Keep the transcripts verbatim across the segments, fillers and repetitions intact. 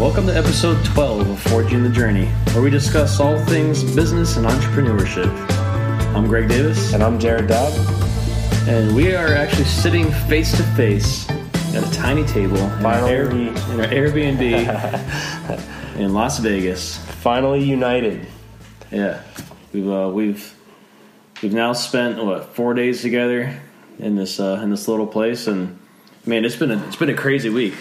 Welcome to episode twelve of Forging the Journey, where we discuss all things business and entrepreneurship. I'm Greg Davis. And I'm Jared Dodd. And we are actually sitting face to face at a tiny table in our, Air- in our Airbnb in Las Vegas. Finally united. Yeah. We've uh, we've we've now spent what four days together in this uh, in this little place, and man, it's been a, it's been a crazy week.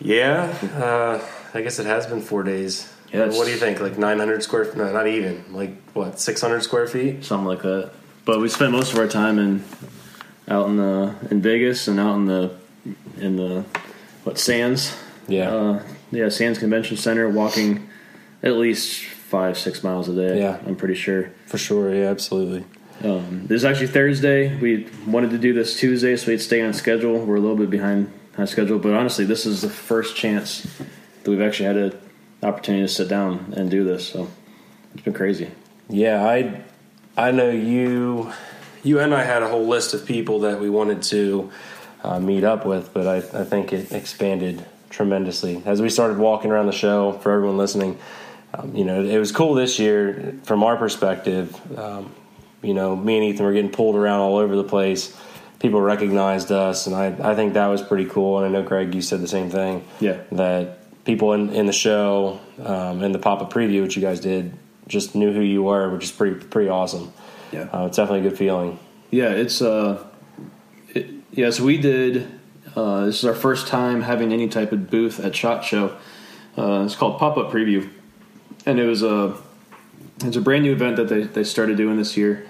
Yeah, uh, I guess it has been four days. Yeah, what do you think? Like nine hundred square feet? No, not even. Like, what, six hundred square feet? Something like that. But we spent most of our time in out in the in Vegas and out in the in the what Sands? Yeah, uh, yeah, Sands Convention Center. Walking at least five six miles a day. Yeah, I'm pretty sure. For sure. Yeah, absolutely. Um, this is actually Thursday. We wanted to do this Tuesday so we'd stay on schedule. We're a little bit behind on schedule, but honestly, this is the first chance that we've actually had an opportunity to sit down and do this. So it's been crazy. Yeah, I I know you you and I had a whole list of people that we wanted to uh, meet up with, but I, I think it expanded tremendously as we started walking around the show. For everyone listening, um, you know, it was cool this year from our perspective. Um, You know, me and Ethan were getting pulled around all over the place. People recognized us, and I, I think that was pretty cool. And I know, Greg, you said the same thing. Yeah. That people in, in the show, um, in the pop-up preview, which you guys did, just knew who you were, which is pretty pretty awesome. Yeah. Uh, it's definitely a good feeling. Yeah, it's uh, – it, yeah, so we did uh, – this is our first time having any type of booth at SHOT Show. Uh, it's called Pop Up Preview, and it was a, it's a brand-new event that they, they started doing this year.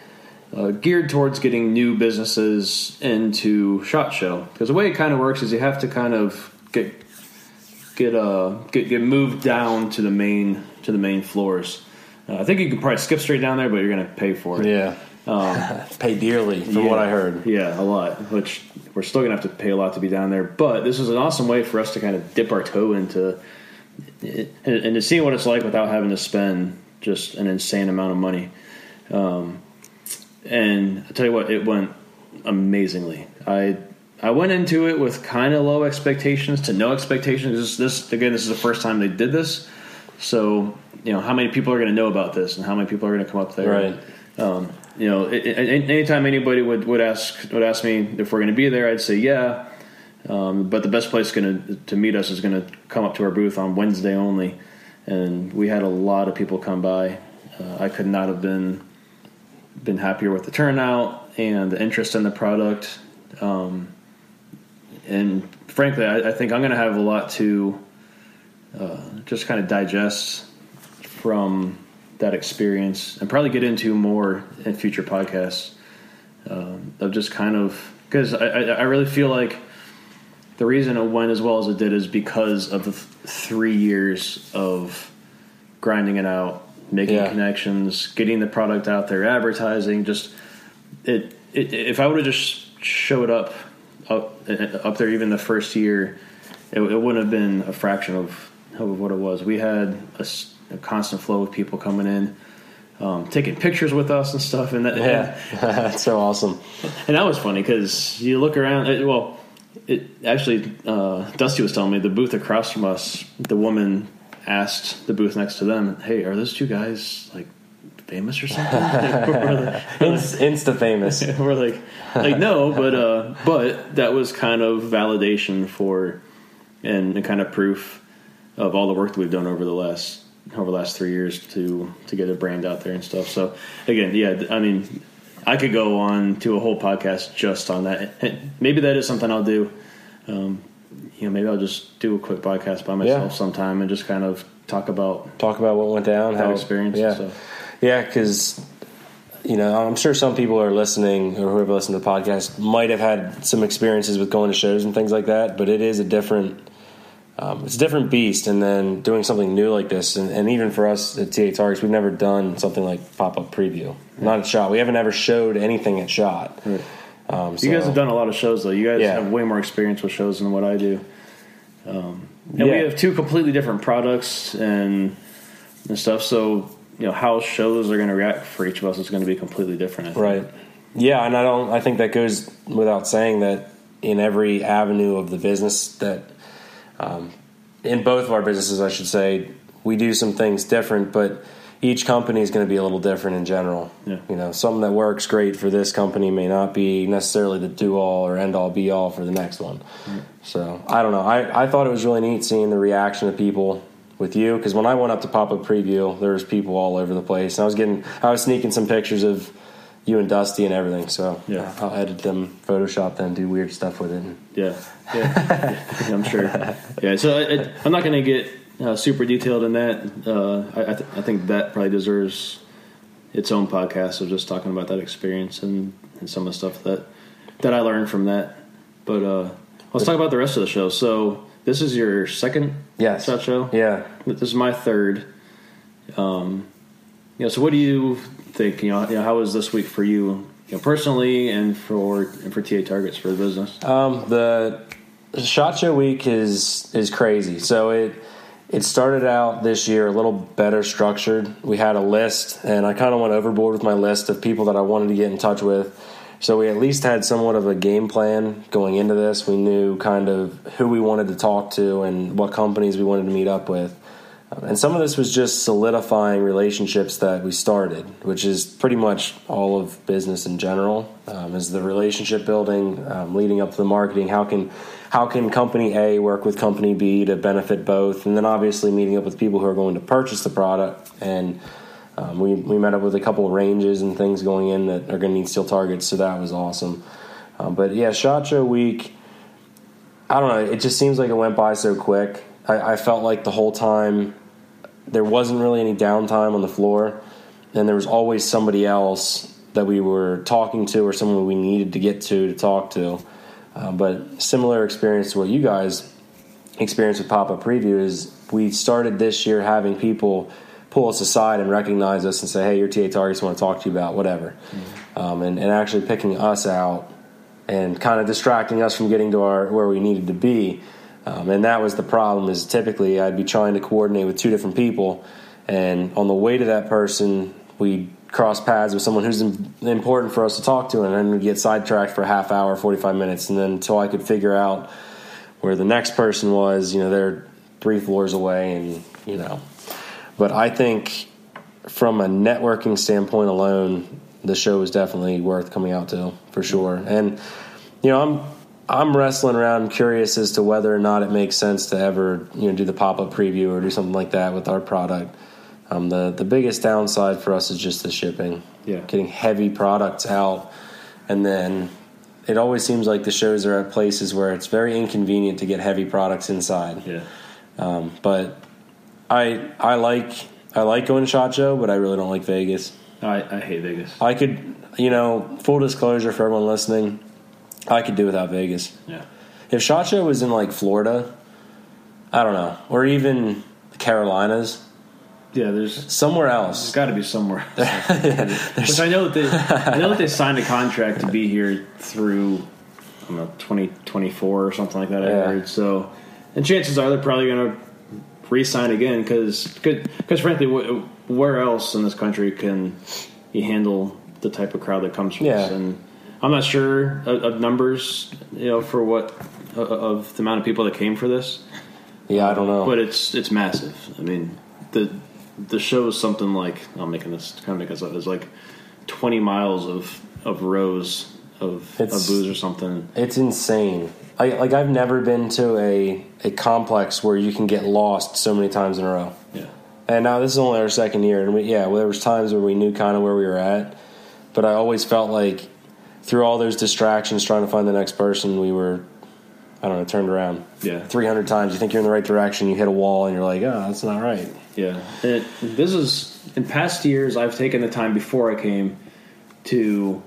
Uh, geared towards getting new businesses into SHOT Show, because the way it kind of works is you have to kind of get get uh get, get moved down to the main to the main floors. Uh, I think you can probably skip straight down there, but you're gonna pay for it. Yeah, um, pay dearly from yeah, what I heard. Yeah, a lot. Which we're still gonna have to pay a lot to be down there. But this is an awesome way for us to kind of dip our toe into it, and, and to see what it's like without having to spend just an insane amount of money. Um, And I tell you what, it went amazingly. I I went into it with kind of low expectations to no expectations. This, this again, this is the first time they did this, so you know how many people are going to know about this and how many people are going to come up there. Right. Um, you know, it, it, anytime anybody would, would ask would ask me if we're going to be there, I'd say yeah. Um, but the best place going to to meet us is going to come up to our booth on Wednesday only, and we had a lot of people come by. Uh, I could not have been. been happier with the turnout and the interest in the product. Um, and frankly, I, I think I'm going to have a lot to uh, just kind of digest from that experience and probably get into more in future podcasts uh, of just kind of, because I, I, I really feel like the reason it went as well as it did is because of the three years of grinding it out, making yeah. connections, getting the product out there, advertising, just it, it if I would have just showed up, up up there even the first year, it, it wouldn't have been a fraction of, of what it was. We had a, a constant flow of people coming in, um, taking pictures with us and stuff. And that, yeah, and, that's so awesome. And that was funny because you look around, it, well, it actually, uh, Dusty was telling me the booth across from us, the woman asked the booth next to them, "Hey, are those two guys like famous or something?" Like, Insta famous. We're like, like no, but uh, but that was kind of validation for and, and kind of proof of all the work that we've done over the last over the last three years to to get a brand out there and stuff. So again, yeah, I mean, I could go on to a whole podcast just on that. And maybe that is something I'll do. Um, You know, maybe I'll just do a quick podcast by myself yeah. sometime and just kind of talk about talk about what went down, how experience. Yeah, and stuff. Yeah, because you know, I'm sure some people are listening or whoever listened to the podcast might have had some experiences with going to shows and things like that. But it is a different, um, it's a different beast. And then doing something new like this, and, and even for us at T A Targets, we've never done something like pop up preview. Yeah. Not at SHOT. We haven't ever showed anything at SHOT. Right. Um, so, you guys have done a lot of shows, though. You guys yeah. have way more experience with shows than what I do. Um, and yeah. we have two completely different products and and stuff. So, you know, how shows are going to react for each of us is going to be completely different. Right. Yeah, and I don't. I think that goes without saying that in every avenue of the business that um, in both of our businesses, I should say, we do some things different, but each company is going to be a little different in general. Yeah. You know, something that works great for this company may not be necessarily the do-all or end-all, be-all for the next one. Mm. So, I don't know. I, I thought it was really neat seeing the reaction of people with you, because when I went up to Pop Up Preview, there was people all over the place. And I was getting, I was sneaking some pictures of you and Dusty and everything. So, yeah. I'll edit them, Photoshop them, do weird stuff with it. Yeah. Yeah. Yeah, I'm sure. Yeah, so I, I, I'm not going to get... Uh, super detailed in that. Uh, I, th- I think that probably deserves its own podcast of just talking about that experience and, and some of the stuff that, that I learned from that. But uh, let's talk about the rest of the show. So this is your second yes. SHOT Show? Yeah. This is my third. Um, you know, so what do you think? You know, you know, how was this week for you, you know, personally and for and for T A Targets for the business? Um, the SHOT Show week is is crazy. So it. It started out this year a little better structured. We had a list, and I kind of went overboard with my list of people that I wanted to get in touch with. So we at least had somewhat of a game plan going into this. We knew kind of who we wanted to talk to and what companies we wanted to meet up with. And some of this was just solidifying relationships that we started, which is pretty much all of business in general, um, is the relationship building, um, leading up to the marketing. How can How can company A work with company B to benefit both? And then obviously meeting up with people who are going to purchase the product. And um, we, we met up with a couple of ranges and things going in that are going to need steel targets. So that was awesome. Um, but yeah, SHOT Show week, I don't know. It just seems like it went by so quick. I, I felt like the whole time there wasn't really any downtime on the floor. And there was always somebody else that we were talking to or someone we needed to get to to talk to. Uh, but similar experience to what you guys experienced with Pop Up Preview is we started this year having people pull us aside and recognize us and say, hey, your T A Targets want to talk to you about whatever. Mm-hmm. Um, and, and actually picking us out and kind of distracting us from getting to our where we needed to be. Um, and that was the problem is typically I'd be trying to coordinate with two different people. And on the way to that person, we cross paths with someone who's important for us to talk to, and then we get sidetracked for a half hour, forty-five minutes, and then until I could figure out where the next person was, you know, they're three floors away, and, you know. But I think from a networking standpoint alone, the show is definitely worth coming out to, for sure. And, you know, I'm I'm wrestling around curious as to whether or not it makes sense to ever, you know, do the pop-up preview or do something like that with our product. Um, the, the biggest downside for us is just the shipping. Yeah. Getting heavy products out. And then it always seems like the shows are at places where it's very inconvenient to get heavy products inside. Yeah. Um, but I I like I like going to SHOT Show, but I really don't like Vegas. I, I hate Vegas. I could, you know, full disclosure for everyone listening, I could do without Vegas. Yeah. If SHOT Show was in, like, Florida, I don't know, or even the Carolinas... Yeah, there's somewhere else. There's got to be somewhere else. Which I know that they, I know that they signed a contract to be here through, I don't know, twenty twenty-four or something like that. Yeah. I heard so, and chances are they're probably going to re-sign again because, because frankly, where else in this country can you handle the type of crowd that comes from yeah. us? And I'm not sure of numbers, you know, for what of the amount of people that came for this. Yeah, I don't know, but it's it's massive. I mean, the The show is something like I'm making this kind of making this up. It's like twenty miles of, of rows of, of booze or something. It's insane. I, like I've never been to a, a complex where you can get lost so many times in a row. Yeah. And now this is only our second year, and we, yeah, well, there was times where we knew kind of where we were at, but I always felt like through all those distractions trying to find the next person, we were. I don't know, turned around yeah. three hundred times. You think you're in the right direction, you hit a wall, and you're like, oh, that's not right. Yeah. It, this is, in past years, I've taken the time before I came to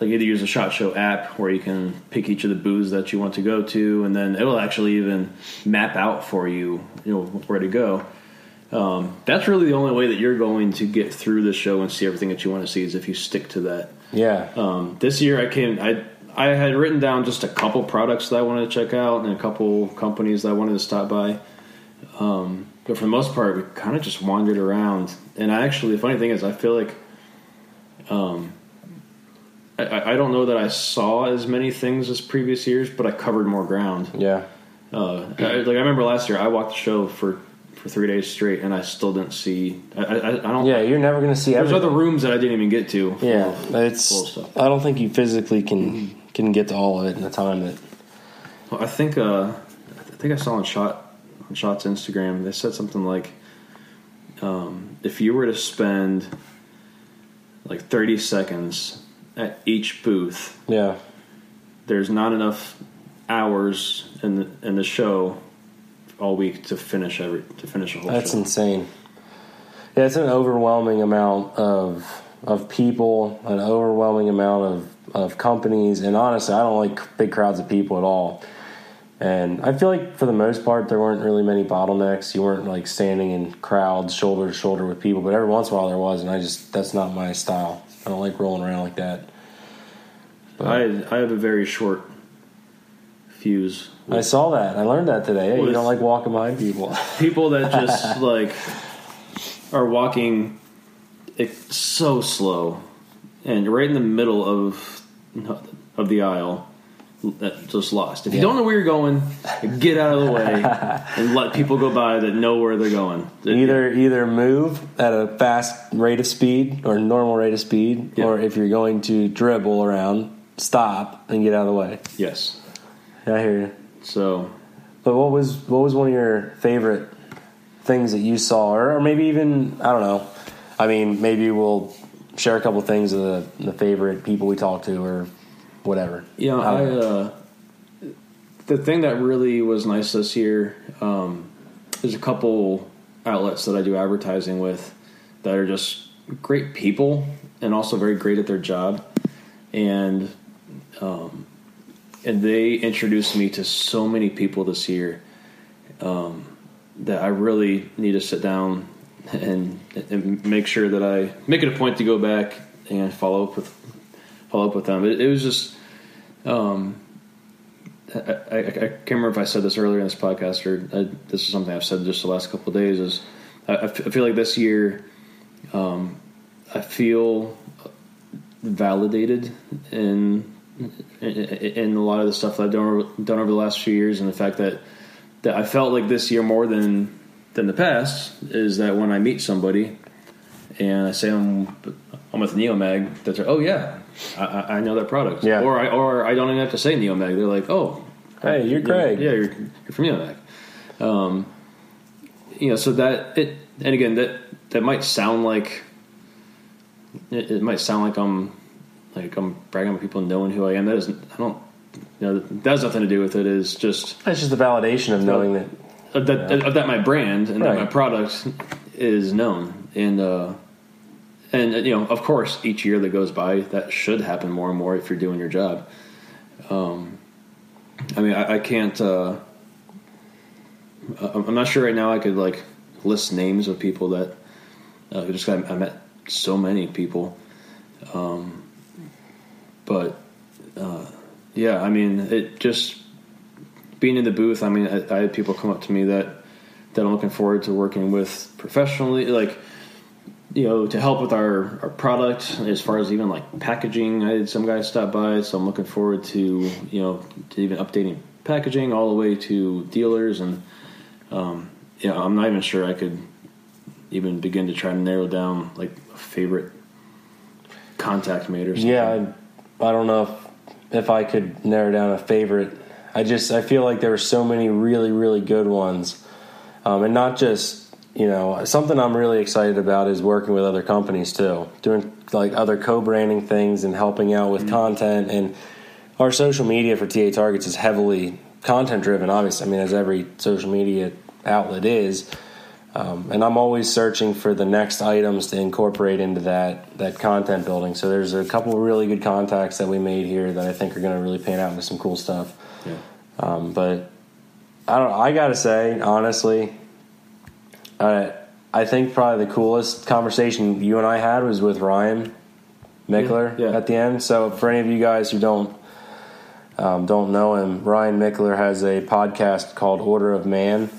like either use a SHOT Show app where you can pick each of the booths that you want to go to, and then it will actually even map out for you, you know, where to go. Um, that's really the only way that you're going to get through the show and see everything that you want to see is if you stick to that. Yeah. Um, this year I came... I. I had written down just a couple products that I wanted to check out and a couple companies that I wanted to stop by. Um, but for the most part, we kind of just wandered around. And I actually, the funny thing is, I feel like um, I, I don't know that I saw as many things as previous years, but I covered more ground. Yeah. Uh, I, like I remember last year, I walked the show for, for three days straight, and I still didn't see. I, I, I don't. Yeah, you're never going to see. There's everything. Other rooms that I didn't even get to. Yeah, full, it's. Full stuff. I don't think you physically can can get to all of it in the time that. Well, I think uh, I think I saw on Shot on Shot's Instagram, they said something like, um, if you were to spend like thirty seconds at each booth, yeah, there's not enough hours in the, in the show all week to finish every to finish a whole. That's show. Insane. Yeah, it's an overwhelming amount of of people, an overwhelming amount of, of companies, and honestly, I don't like big crowds of people at all. And I feel like for the most part, there weren't really many bottlenecks. You weren't like standing in crowds, shoulder to shoulder with people, but every once in a while there was, and I just that's not my style. I don't like rolling around like that. But I I have a very short fuse. With, I saw that. I learned that today. You don't like walking behind people. People that just like are walking it's so slow, and right in the middle of of the aisle. That just lost. If yeah. you don't know where you're going, get out of the way and let people go by that know where they're going. Either yeah. either move at a fast rate of speed or normal rate of speed, yeah. or if you're going to dribble around, stop and get out of the way. Yes, I hear you. So, but what was what was one of your favorite things that you saw, or, or maybe even I don't know. I mean, maybe we'll share a couple of things of the, the favorite people we talked to, or. Whatever. Yeah, I, uh, the thing that really was nice this year um, is a couple outlets that I do advertising with that are just great people and also very great at their job. And um, and they introduced me to so many people this year um, that I really need to sit down and, and make sure that I make it a point to go back and follow up with follow up with them. It, it was just, um, I, I, I can't remember if I said this earlier in this podcast or I, this is something I've said just the last couple of days is I, I feel like this year, um, I feel validated in, in, in a lot of the stuff that I've done, done over the last few years. And the fact that, that I felt like this year more than, than the past is that when I meet somebody and I say, I'm, I'm with NeoMag, that's, oh yeah. I, I know that product, yeah. Or I or I don't even have to say NeoMag. They're like, oh, hey, you're Craig. Yeah, you're, you're from NeoMag. Um, you know, so that it, and again, that that might sound like it, it might sound like I'm like I'm bragging on people knowing who I am. That isn't. I don't. You know, that has nothing to do with it. It's just it's just the validation of knowing that of that, you know. Of that my brand and right. that my product is known and. uh And, you know, of course, each year that goes by, that should happen more and more if you're doing your job. Um, I mean, I, I can't, uh, I'm not sure right now I could, like, list names of people that, uh, just I, I met so many people. Um, but, uh, yeah, I mean, it just, being in the booth, I mean, I, I had people come up to me that, that I'm looking forward to working with professionally, like, you know, to help with our, our product as far as even like packaging. I had some guys stop by, so I'm looking forward to, you know, to even updating packaging all the way to dealers. And, um, you know, I'm not even sure I could even begin to try to narrow down like a favorite contact made or something. Yeah. I, I don't know if, if I could narrow down a favorite. I just, I feel like there were so many really, really good ones. Um, and not just, you know, something I'm really excited about is working with other companies too, doing like other co-branding things and helping out with mm-hmm. content. And our social media for T A Targets is heavily content driven, obviously. I mean, as every social media outlet is. Um, and I'm always searching for the next items to incorporate into that, that content building. So there's a couple of really good contacts that we made here that I think are going to really pan out into some cool stuff. Yeah. Um, but I don't, I got to say, honestly, Uh, I think probably the coolest conversation you and I had was with Ryan Mickler yeah, yeah. at the end. So for any of you guys who don't um, don't know him, Ryan Mickler has a podcast called Order of Man,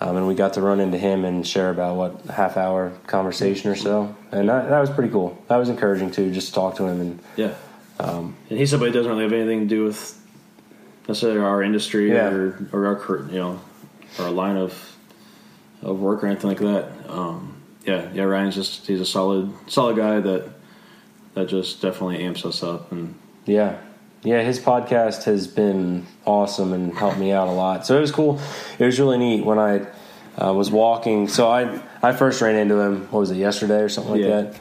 um, and we got to run into him and share about, what, a half-hour conversation or so. And that, that was pretty cool. That was encouraging, too, just to talk to him. And, yeah. Um, and he's somebody who doesn't really have anything to do with necessarily our industry yeah. or, or our, you know, our line of of work or anything like that. Um, yeah, yeah. Ryan's just he's a solid solid guy that that just definitely amps us up. And yeah, yeah. His podcast has been awesome and helped me out a lot. So it was cool. It was really neat when I uh, was walking. So I I first ran into him. What was it, yesterday or something like yeah. that?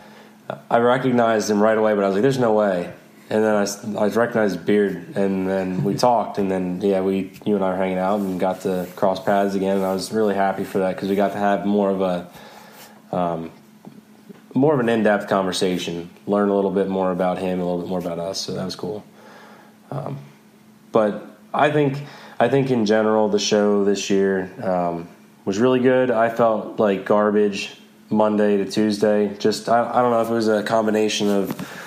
I recognized him right away, but I was like, "There's no way." And then I, I recognized his beard, and then we talked, and then yeah, we you and I were hanging out and got to cross paths again. And I was really happy for that because we got to have more of a um, more of an in-depth conversation, learn a little bit more about him, a little bit more about us. So that was cool. Um, but I think I think in general, the show this year um, was really good. I felt like garbage Monday to Tuesday. Just I, I don't know if it was a combination of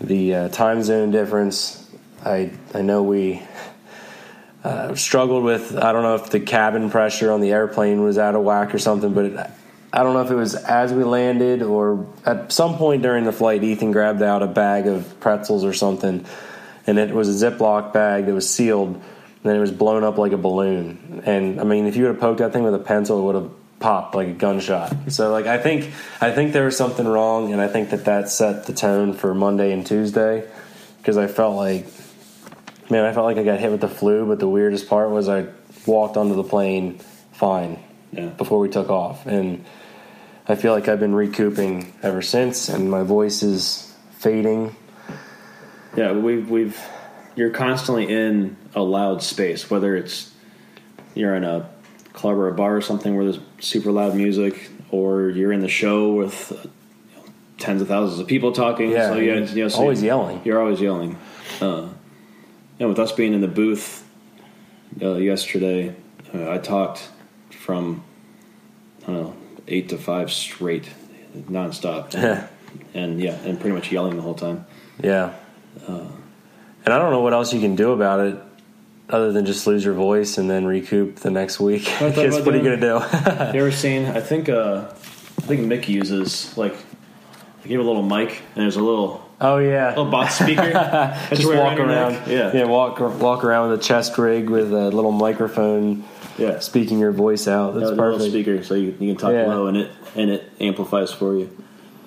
the uh, time zone difference. I I know we uh, struggled with. I don't know if the cabin pressure on the airplane was out of whack or something, but it, I don't know if it was as we landed or at some point during the flight. Ethan grabbed out a bag of pretzels or something, and it was a Ziploc bag that was sealed, and then it was blown up like a balloon. And I mean, if you would have poked that thing with a pencil, it would have popped like a gunshot. So like I think I think there was something wrong, and I think that that set the tone for Monday and Tuesday, because I felt like man I felt like I got hit with the flu, but the weirdest part was I walked onto the plane fine yeah. before we took off, and I feel like I've been recouping ever since, and my voice is fading. Yeah, we've we've you're constantly in a loud space, whether it's you're in a club or a bar or something where there's super loud music, or you're in the show with you know, tens of thousands of people talking. Yeah, so you, you know, so always you, yelling. You're always yelling. Uh, you know, with us being in the booth uh, yesterday, uh, I talked from I don't know eight to five straight, nonstop, and, and yeah, and pretty much yelling the whole time. Yeah, uh, and I don't know what else you can do about it, other than just lose your voice and then recoup the next week. Because what are you going to do? You ever seen, I think uh, I think Mick uses, like, I gave a little mic, and there's a little... Oh, yeah. Little bot speaker. That's just walk around. Yeah. yeah, walk walk around with a chest rig with a little microphone yeah. speaking your voice out. That's yeah, perfect. A little speaker, so you, you can talk yeah. low, and it and it amplifies for you.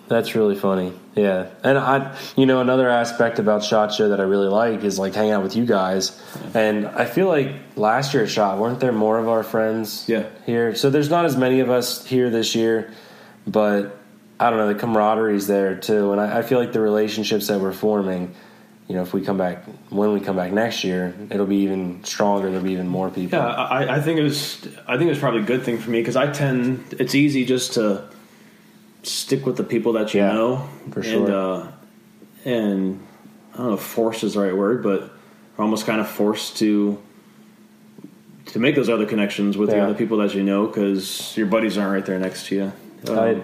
That's really funny. Yeah. And I, you know, another aspect about SHOT Show that I really like is like hanging out with you guys. And I feel like last year at SHOT, weren't there more of our friends yeah. here? So there's not as many of us here this year, but I don't know, the camaraderie's there too. And I, I feel like the relationships that we're forming, you know, if we come back, when we come back next year, it'll be even stronger. There'll be even more people. Yeah. I, I think it was, I think it was probably a good thing for me, because I tend, it's easy just to stick with the people that you yeah, know, for sure. and uh, and I don't know if forced is the right word, but we're almost kind of forced to to make those other connections with yeah. the other people that you know, because your buddies aren't right there next to you. Um,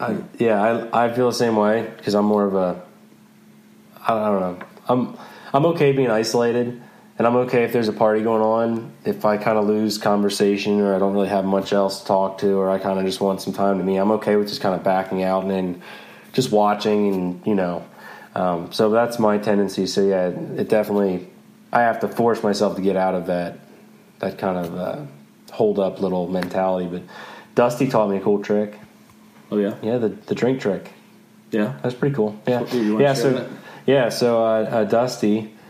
I, I, yeah, I I feel the same way, because I'm more of a I, I don't know I'm I'm okay being isolated, and I'm okay if there's a party going on if I kind of lose conversation or I don't really have much else to talk to, or I kind of just want some time to me. I'm okay with just kind of backing out and then just watching, and, you know, um, so that's my tendency. So, yeah, it definitely – I have to force myself to get out of that that kind of uh, hold-up little mentality. But Dusty taught me a cool trick. Oh, yeah? Yeah, the, the drink trick. Yeah. That's pretty cool. Yeah, so, you want yeah, to share so, that? yeah, so uh, uh, Dusty –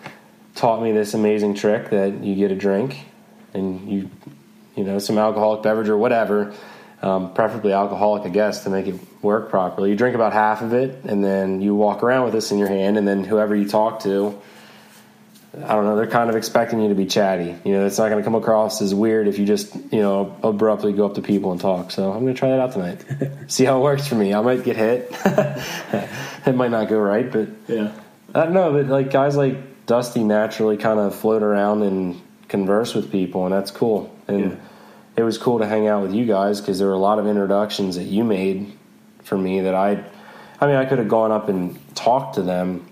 taught me this amazing trick that you get a drink, and you you know some alcoholic beverage or whatever, um, preferably alcoholic, I guess, to make it work properly. You drink about half of it, and then you walk around with this in your hand, and then whoever you talk to, I don't know, they're kind of expecting you to be chatty. You know, it's not going to come across as weird if you just, you know, abruptly go up to people and talk. So I'm going to try that out tonight. See how it works for me. I might get hit. It might not go right, but yeah, I don't know. But like guys like Dusty naturally kind of float around and converse with people, and that's cool. And yeah. it was cool to hang out with you guys, because there were a lot of introductions that you made for me that I I mean I could have gone up and talked to them,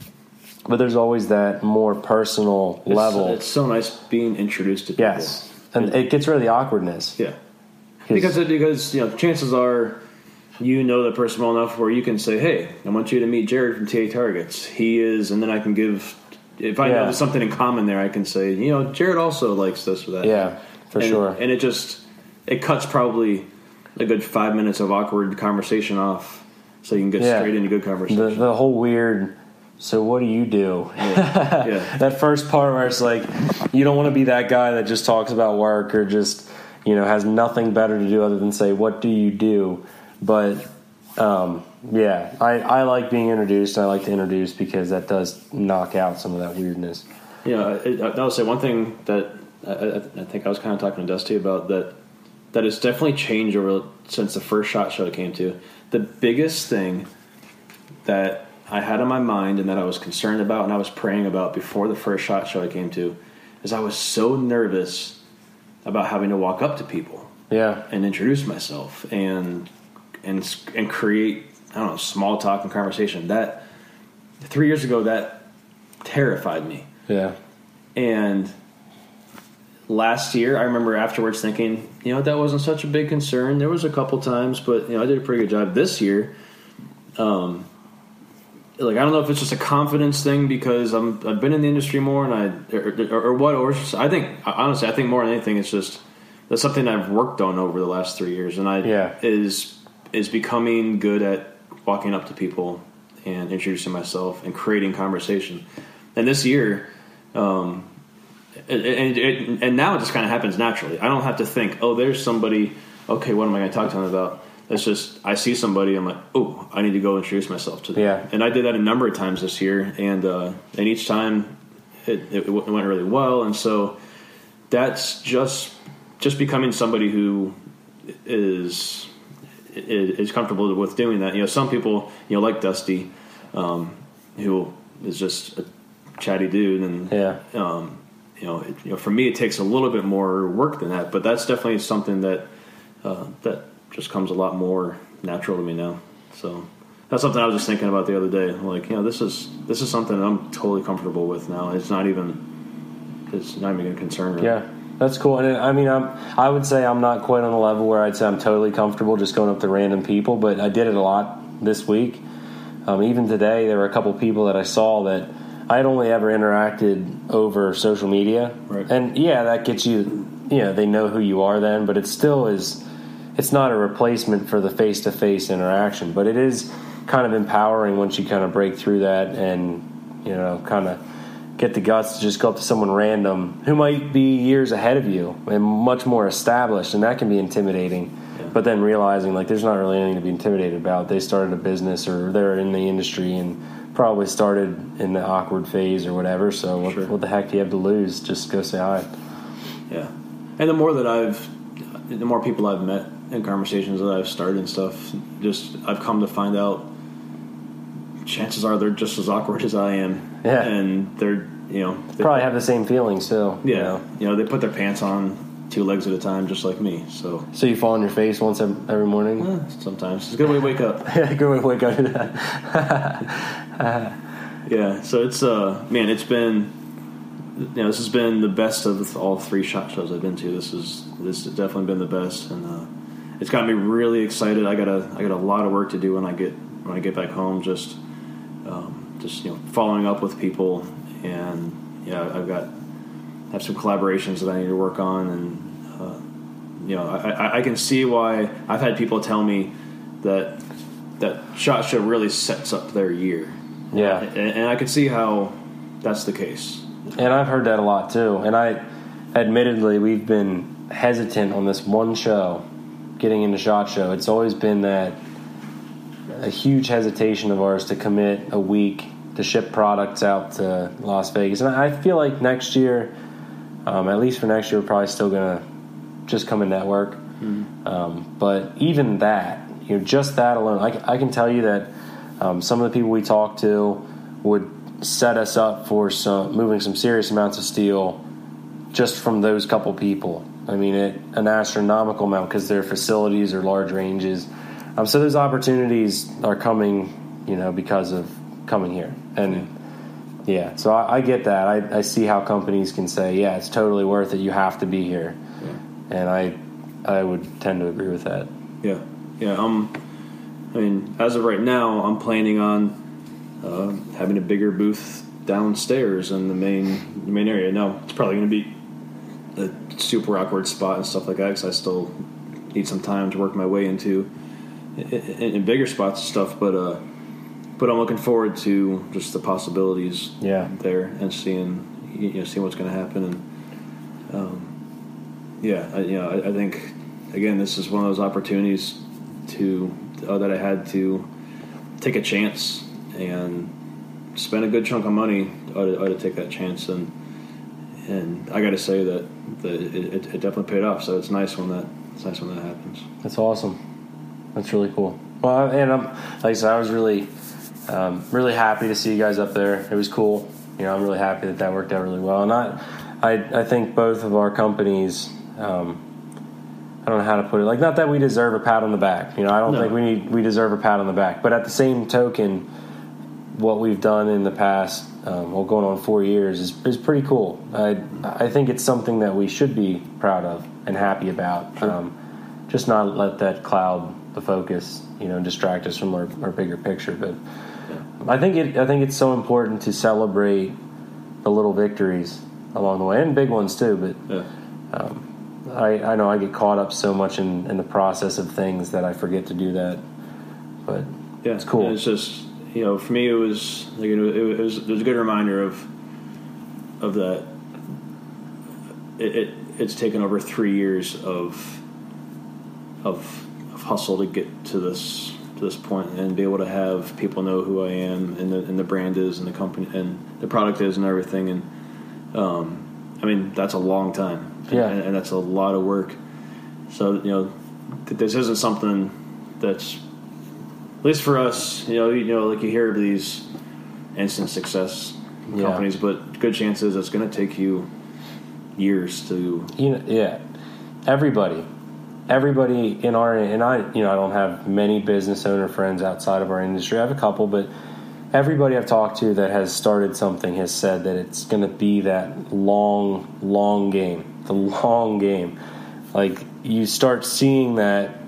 but there's always that more personal it's, level. It's so nice being introduced to people. Yes, and it gets rid of the awkwardness. Yeah, because it, because you know chances are you know the person well enough where you can say, hey, I want you to meet Jared from T A Targets. He is, and then I can give if I yeah. know there's something in common there, I can say, you know, Jared also likes this or that. Yeah, for and, sure. And it just, it cuts probably a good five minutes of awkward conversation off so you can get yeah. straight into good conversation. The, the whole weird, so what do you do? Yeah. Yeah. That first part where it's like, you don't want to be that guy that just talks about work or just, you know, has nothing better to do other than say, what do you do? But, um, yeah, I, I like being introduced. And I like to introduce because that does knock out some of that weirdness. Yeah, you know, I'll say one thing that I, I think I was kind of talking to Dusty about that that has definitely changed over since the first SHOT Show I came to. The biggest thing that I had in my mind and that I was concerned about and I was praying about before the first SHOT Show I came to is I was so nervous about having to walk up to people, yeah, and introduce myself and and and create, I don't know, small talk and conversation. That three years ago, that terrified me. Yeah. And last year, I remember afterwards thinking, you know, that wasn't such a big concern. There was a couple times, but, you know, I did a pretty good job this year. Um, like, I don't know if it's just a confidence thing because I'm, I've been in the industry more and I, or, or, or what, or just, I think, honestly, I think more than anything, it's just, that's something I've worked on over the last three years. And I, yeah. is, is becoming good at walking up to people and introducing myself and creating conversation. And this year, um, and, and, and now it just kind of happens naturally. I don't have to think, oh, there's somebody, okay, what am I going to talk to them about? It's just, I see somebody, I'm like, oh, I need to go introduce myself to them. Yeah. And I did that a number of times this year, and uh, and each time it, it went really well. And so that's just just becoming somebody who is is comfortable with doing that. You know, some people, you know, like Dusty, um, who is just a chatty dude, and yeah. um, you know, it, you know, for me, it takes a little bit more work than that. But that's definitely something that uh, that just comes a lot more natural to me now. So that's something I was just thinking about the other day. Like, you know, this is this is something that I'm totally comfortable with now. It's not even it's not even a concern. Right? Yeah. That's cool. And I mean, I'm, I would say I'm not quite on the level where I'd say I'm totally comfortable just going up to random people, but I did it a lot this week. Um, even today, there were a couple people that I saw that I had only ever interacted over social media. Right. And, yeah, that gets you, you know, they know who you are then, but it still is, it's not a replacement for the face-to-face interaction. But it is kind of empowering once you kind of break through that and, you know, kind of get the guts to just go up to someone random who might be years ahead of you and much more established, and that can be intimidating. Yeah. But then realizing, like, there's not really anything to be intimidated about. They started a business or they're in the industry and probably started in the awkward phase or whatever, so what, sure. what the heck do you have to lose? Just go say hi. Yeah. And the more that I've the more people I've met in conversations that I've started and stuff, just I've come to find out chances are they're just as awkward as I am. Yeah. And they're, you know, they probably have the same feelings, so. Yeah. You know. you know, they put their pants on two legs at a time, just like me, so. So you fall on your face once every morning? Eh, sometimes. It's a good way to wake up. Yeah, good way to wake up. Yeah, so it's, uh, man, it's been, you know, this has been the best of all three SHOT Shows I've been to. This is, this has definitely been the best, and uh, it's got me really excited. I got a, I got a lot of work to do when I get, when I get back home, just, Um, just, you know, following up with people, and yeah, I've got have some collaborations that I need to work on, and uh, you know, I, I can see why I've had people tell me that that SHOT Show really sets up their year. Yeah, and, and I can see how that's the case. And I've heard that a lot too. And I, admittedly, we've been hesitant on this one show getting into SHOT Show. It's always been that. A huge hesitation of ours to commit a week to ship products out to Las Vegas. And I feel like next year, um, at least for next year, we're probably still going to just come and network. Mm-hmm. Um, but even that, you know, just that alone, I, I can tell you that um, some of the people we talked to would set us up for some moving some serious amounts of steel just from those couple people. I mean, it, an astronomical amount because their facilities are large ranges. Um, so those opportunities are coming, you know, because of coming here. And, yeah, so I, I get that. I, I see how companies can say, yeah, it's totally worth it. You have to be here. Yeah. And I I would tend to agree with that. Yeah. Yeah, um, I mean, as of right now, I'm planning on uh, having a bigger booth downstairs in the main the main area. Now, it's probably going to be a super awkward spot and stuff like that because I still need some time to work my way into in, in, in bigger spots and stuff, but uh, but I'm looking forward to just the possibilities yeah. there and seeing you know seeing what's going to happen. And um, yeah, I, you know, I, I think again this is one of those opportunities to uh, that I had to take a chance and spend a good chunk of money uh, to, uh, to take that chance, and and I got to say that the, it, it definitely paid off. So it's nice when that it's nice when that happens. That's awesome. That's really cool. Well, and I'm, like I said, I was really. Um, really happy to see you guys up there. It was cool. You know, I'm really happy that that worked out really well. And I, I, I think both of our companies, um, I don't know how to put it. Like, not that we deserve a pat on the back. You know, I don't no. think we need we deserve a pat on the back. But at the same token, what we've done in the past, um, well, going on four years, is is pretty cool. I, I think it's something that we should be proud of and happy about. Sure. Um, just not let that cloud the focus, you know, and distract us from our, our bigger picture. But I think it. I think it's so important to celebrate the little victories along the way, and big ones too. But yeah. um, I, I know I get caught up so much in, in the process of things that I forget to do that. But yeah, it's cool. Yeah, it's just you know, for me, it was like it was, it was, it was a good reminder of of that. It, it it's taken over three years of of of hustle to get to this. To this point, and be able to have people know who I am and the, and the brand is and the company and the product is and everything. And um, I mean, that's a long time, and, yeah, and, and that's a lot of work. So you know, th- this isn't something that's, at least for us, you know, you know, like you hear of these instant success yeah. companies, but good chances it's going to take you years to, you know, yeah, everybody. Everybody in our, and I, you know, I don't have many business owner friends outside of our industry. I have a couple, but everybody I've talked to that has started something has said that it's going to be that long, long game, the long game. Like you start seeing that,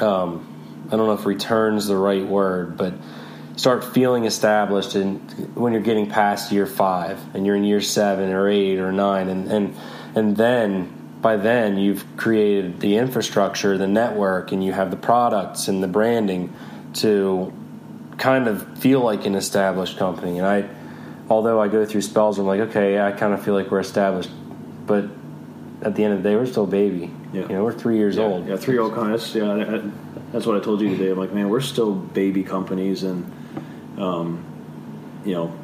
um, I don't know if return's the right word, but start feeling established. And when you're getting past year five and you're in year seven or eight or nine, and, and, and then by then you've created the infrastructure, the network, and you have the products and the branding to kind of feel like an established company. And I, although I go through spells where I'm like, okay, I kind of feel like we're established, but at the end of the day, we're still a baby. Yeah. You know, we're three years yeah. old. Yeah, three year old kind of. Yeah, that, that's what I told you today. I'm like, man, we're still baby companies, and um, you know,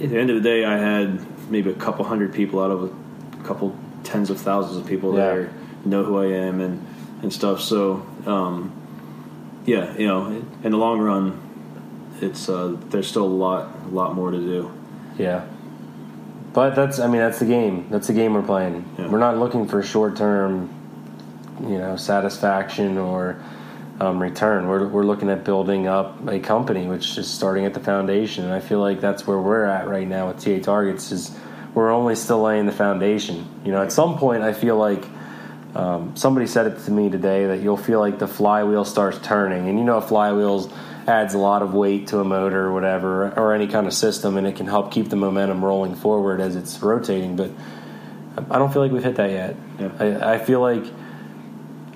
at the end of the day, I had maybe a couple hundred people out of a couple. Tens of thousands of people yeah. there know who I am and, and stuff. So, um, yeah, you know, in the long run, it's uh, there's still a lot, a lot more to do. Yeah, but that's, I mean, that's the game. That's the game we're playing. Yeah. We're not looking for short term, you know, satisfaction or um, return. We're we're looking at building up a company, which is starting at the foundation. And I feel like that's where we're at right now with T A Targets is. We're only still laying the foundation. You know, at some point, I feel like um, somebody said it to me today that you'll feel like the flywheel starts turning. And you know, a flywheel adds a lot of weight to a motor or whatever, or any kind of system, and it can help keep the momentum rolling forward as it's rotating. But I don't feel like we've hit that yet. Yeah. I, I feel like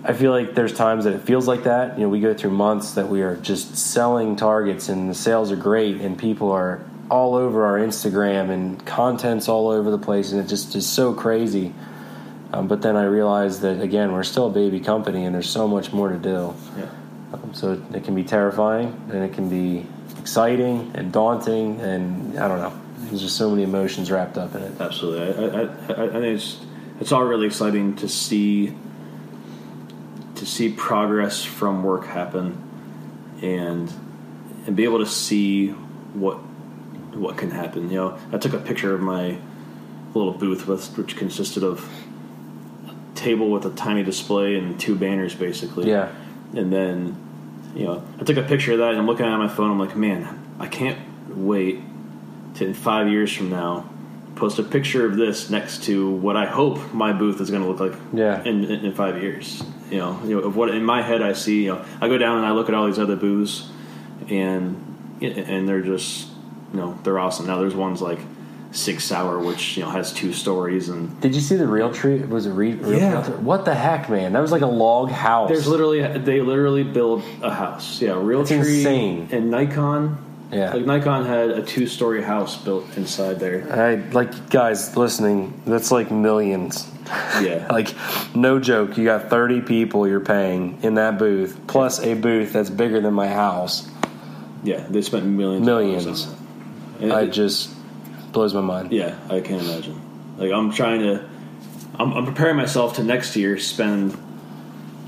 I feel like there's times that it feels like that. You know, we go through months that we are just selling targets, and the sales are great, and people are all over our Instagram and content's all over the place, and it just is so crazy. Um, but then I realized that again, we're still a baby company, and there's so much more to do. Yeah. Um, so it, it can be terrifying, and it can be exciting and daunting, and I don't know. There's just so many emotions wrapped up in it. Absolutely, I, I, I, I think it's it's all really exciting to see to see progress from work happen, and and be able to see what. what can happen. You know, I took a picture of my little booth, with, which consisted of a table with a tiny display and two banners, basically. Yeah. And then, you know, I took a picture of that, and I'm looking at my phone, I'm like, man, I can't wait to, in five years from now, post a picture of this next to what I hope my booth is going to look like yeah. in, in, in five years. You know, you know, of what in my head I see, you know, I go down and I look at all these other booths, and and they're just you know, they're awesome. Now there's ones like Six Hour, which, you know, has two stories. And did you see the Realtree? Was it Re- Realtree? Yeah. What the heck, man? That was like a log house. There's literally they literally build a house. Yeah, Realtree. It's insane. And Nikon. Yeah, like Nikon had a two-story house built inside there. I like guys listening. That's like millions. Yeah, like no joke. You got thirty people you're paying in that booth, plus yeah. a booth that's bigger than my house. Yeah, they spent millions. Millions. Of and I it, just. Blows my mind. Yeah, I can't imagine. Like I'm trying to, I'm, I'm preparing myself to next year spend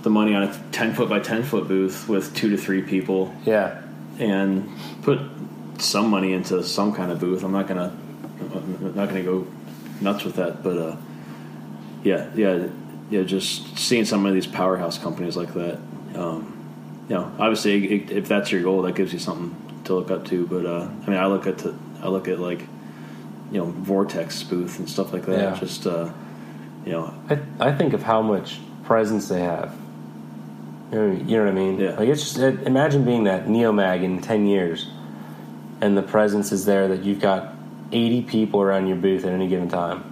the money on a ten foot by ten foot booth with two to three people. Yeah, and put some money into some kind of booth. I'm not gonna, I'm not gonna go nuts with that. But uh, yeah, yeah, yeah. Just seeing some of these powerhouse companies like that. Um, you know, obviously, it, if that's your goal, that gives you something to look up to. But uh, I mean, I look at, to, I look at like. You know, Vortex booth and stuff like that. Yeah. Just, uh, you know, I I think of how much presence they have. You know, you know what I mean? Yeah. Like it's just imagine being that NeoMag in ten years, and the presence is there that you've got eighty people around your booth at any given time.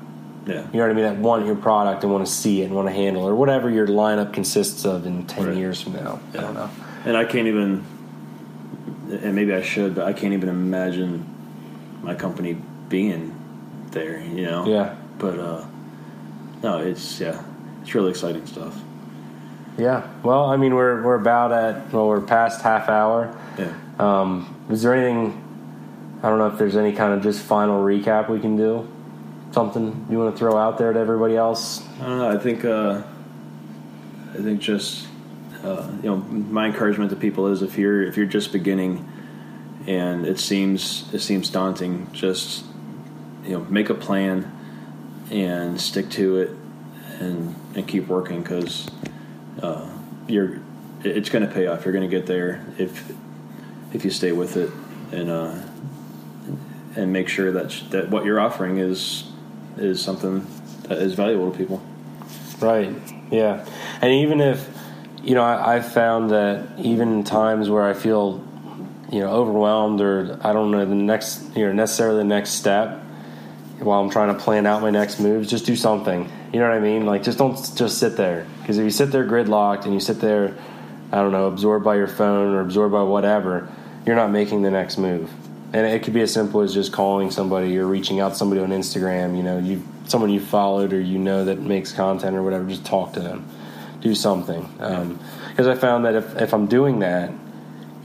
Yeah. You know what I mean? That want your product and want to see it and want to handle it, or whatever your lineup consists of in ten right. years from now. Yeah. I don't know. And I can't even, and maybe I should, but I can't even imagine my company being there, you know. Yeah. But uh no, it's yeah, it's really exciting stuff. Yeah. Well, I mean, we're we're about at well, we're past half hour. Yeah. Um, is there anything? I don't know if there's any kind of just final recap we can do. Something you want to throw out there to everybody else? I don't know. I think uh, I think just uh, you know, my encouragement to people is if you're if you're just beginning. And it seems it seems daunting. Just you know, make a plan and stick to it, and, and keep working because uh, you're it's going to pay off. You're going to get there if if you stay with it and uh, and make sure that that what you're offering is is something that is valuable to people. Right. Yeah. And even if you know, I, I've found that even in times where I feel you know, overwhelmed or I don't know the next, you know, necessarily the next step while I'm trying to plan out my next moves, just do something. You know what I mean? Like, just don't just sit there. Because if you sit there gridlocked and you sit there, I don't know, absorbed by your phone or absorbed by whatever, you're not making the next move. And it could be as simple as just calling somebody or reaching out to somebody on Instagram, you know, you someone you followed or you know that makes content or whatever, just talk to them. Do something. Um, because I found that if, if I'm doing that,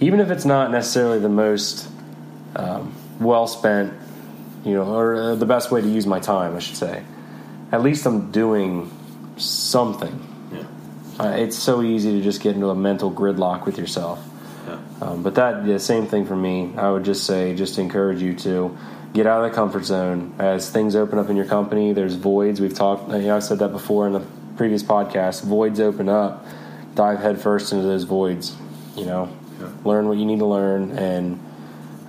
even if it's not necessarily the most um, well spent, you know, or uh, the best way to use my time, I should say, at least I'm doing something. Yeah. Uh, it's so easy to just get into a mental gridlock with yourself. Yeah. Um, but that, the yeah, same thing for me. I would just say, just encourage you to get out of the comfort zone. As things open up in your company, there's voids. We've talked, you know, I've said that before in the previous podcast. Voids open up. Dive headfirst into those voids, you know. Yeah. Learn what you need to learn, and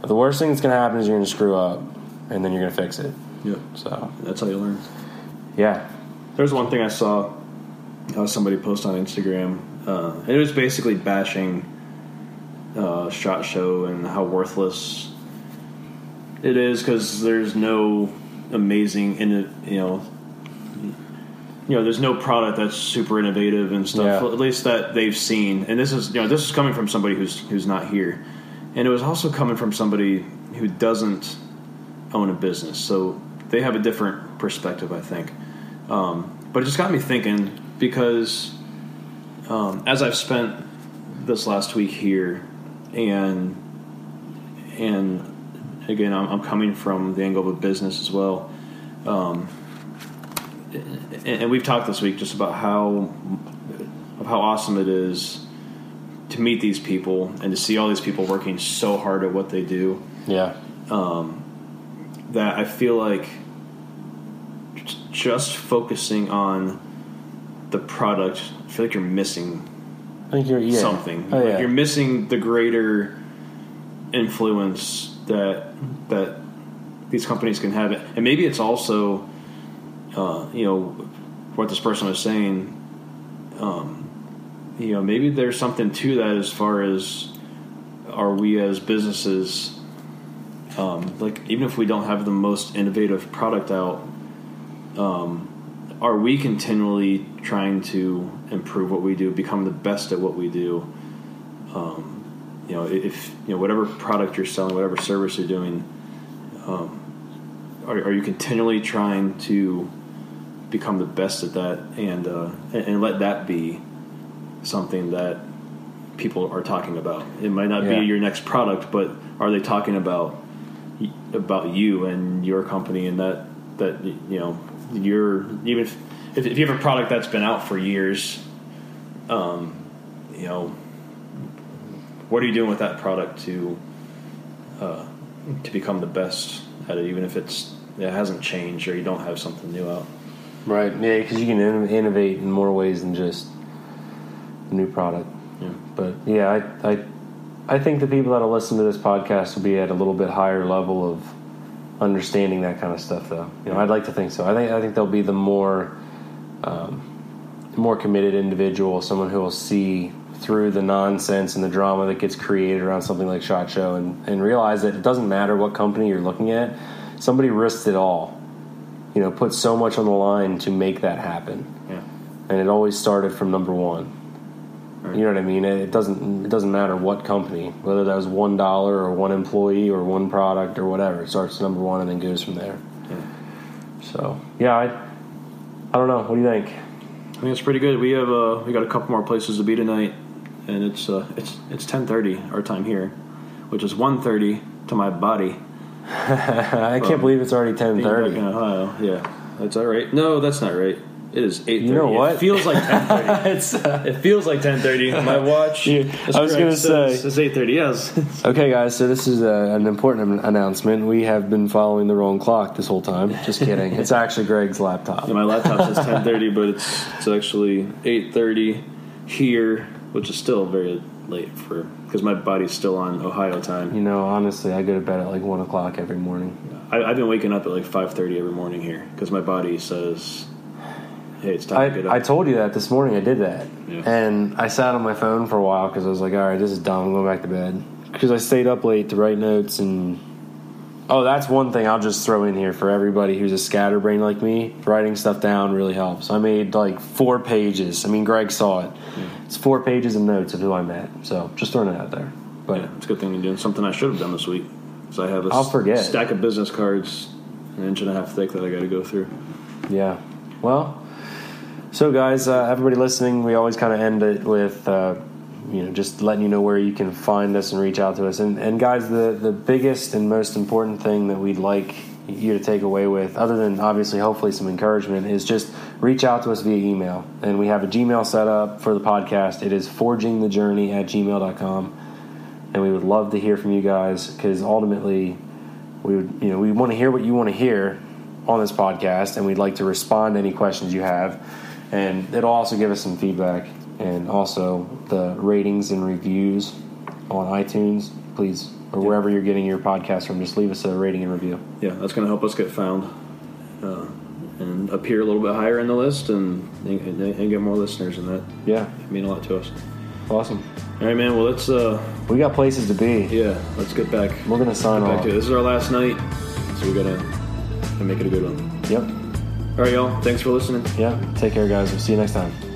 the worst thing that's going to happen is you're going to screw up, and then you're going to fix it. Yeah. So that's how you learn. Yeah. There's one thing I saw uh, somebody post on Instagram. Uh, it was basically bashing uh, SHOT Show and how worthless it is because there's no amazing, in you know, you know, there's no product that's super innovative and stuff. Yeah. At least that they've seen. And this is, you know, this is coming from somebody who's who's not here, and it was also coming from somebody who doesn't own a business, so they have a different perspective, I think. Um, but it just got me thinking because um, as I've spent this last week here, and and again, I'm, I'm coming from the angle of a business as well. Um, And we've talked this week just about how how awesome it is to meet these people and to see all these people working so hard at what they do. Yeah. Um, that I feel like just focusing on the product, I feel like you're missing I think you're, yeah. something. Oh, like yeah. You're missing the greater influence that that these companies can have. And maybe it's also... Uh, you know, what this person was saying, um, you know, maybe there's something to that as far as are we as businesses um, like even if we don't have the most innovative product out, um, are we continually trying to improve what we do, become the best at what we do? Um, you know, if you know whatever product you're selling, whatever service you're doing, um, are, are you continually trying to become the best at that, and uh, and, and let that be something that people are talking about? It might not yeah. be your next product, but are they talking about about you and your company, and that that you know you're even if, if, if you have a product that's been out for years, um, you know. What are you doing with that product to uh, to become the best at it, even if it's it hasn't changed or you don't have something new out? Right, yeah, because you can innovate in more ways than just a new product. Yeah. But, yeah, I, I I think the people that will listen to this podcast will be at a little bit higher level of understanding that kind of stuff, though. You know, I'd like to think so. I think I think they'll be the more, um, more committed individual, someone who will see through the nonsense and the drama that gets created around something like SHOT Show, and, and realize that it doesn't matter what company you're looking at, somebody risks it all, you know, put so much on the line to make that happen. Yeah. And it always started from number one. Right. You know what I mean? It doesn't, it doesn't matter what company, whether that was one dollar or one employee or one product or whatever, it starts number one and then goes from there. Yeah. So yeah, I, I don't know. What do you think? I think it's pretty good. We have, uh, we got a couple more places to be tonight. And it's uh, it's it's ten thirty our time here, which is one thirty to my body. I can't believe it's already ten thirty. In Ohio. Yeah, that's all right. No, that's not right. It is eight thirty. You know what? It feels like ten thirty. It's, uh, it feels like ten thirty. My watch. You, I was going to say it's eight thirty. Yes. Okay, guys. So this is a, an important announcement. We have been following the wrong clock this whole time. Just kidding. It's actually Greg's laptop. Yeah, my laptop says ten thirty, but it's it's actually eight thirty here. Which is still very late for because my body's still on Ohio time. You know, honestly, I go to bed at like one o'clock every morning. I, I've been waking up at like five thirty every morning here because my body says, "Hey, it's time I, to get up." I told you that this morning. I did that, yeah. And I sat on my phone for a while because I was like, "All right, this is dumb. I'm going back to bed." Because I stayed up late to write notes, and oh, that's one thing I'll just throw in here for everybody who's a scatterbrain like me. Writing stuff down really helps. I made like four pages. I mean, Greg saw it. Yeah. It's four pages of notes of who I met, so just throwing it out there. But yeah, it's a good thing to do. Something I should have done this week, because I have a I'll forget. stack of business cards, an inch and a half thick that I got to go through. Yeah. Well, so guys, uh, everybody listening, we always kind of end it with, uh, you know, just letting you know where you can find us and reach out to us. And, and guys, the the biggest and most important thing that we'd like you to take away with, other than obviously hopefully some encouragement, is just reach out to us via email. And we have a Gmail set up for the podcast. It is forgingthejourney at gmail dot com, and we would love to hear from you guys, because ultimately we would, you know, we want to hear what you want to hear on this podcast, and we'd like to respond to any questions you have. And it'll also give us some feedback, and also the ratings and reviews on iTunes, please, or wherever you're getting your podcast from, just leave us a rating and review. Yeah, that's going to help us get found uh, and appear a little bit higher in the list, and, and and get more listeners in that. Yeah. It mean a lot to us. Awesome. All right, man. Well, let's... Uh, we got places to be. Yeah, let's get back. We're going to sign off. This is our last night, so we got to make it a good one. Yep. All right, y'all. Thanks for listening. Yeah. Take care, guys. We'll see you next time.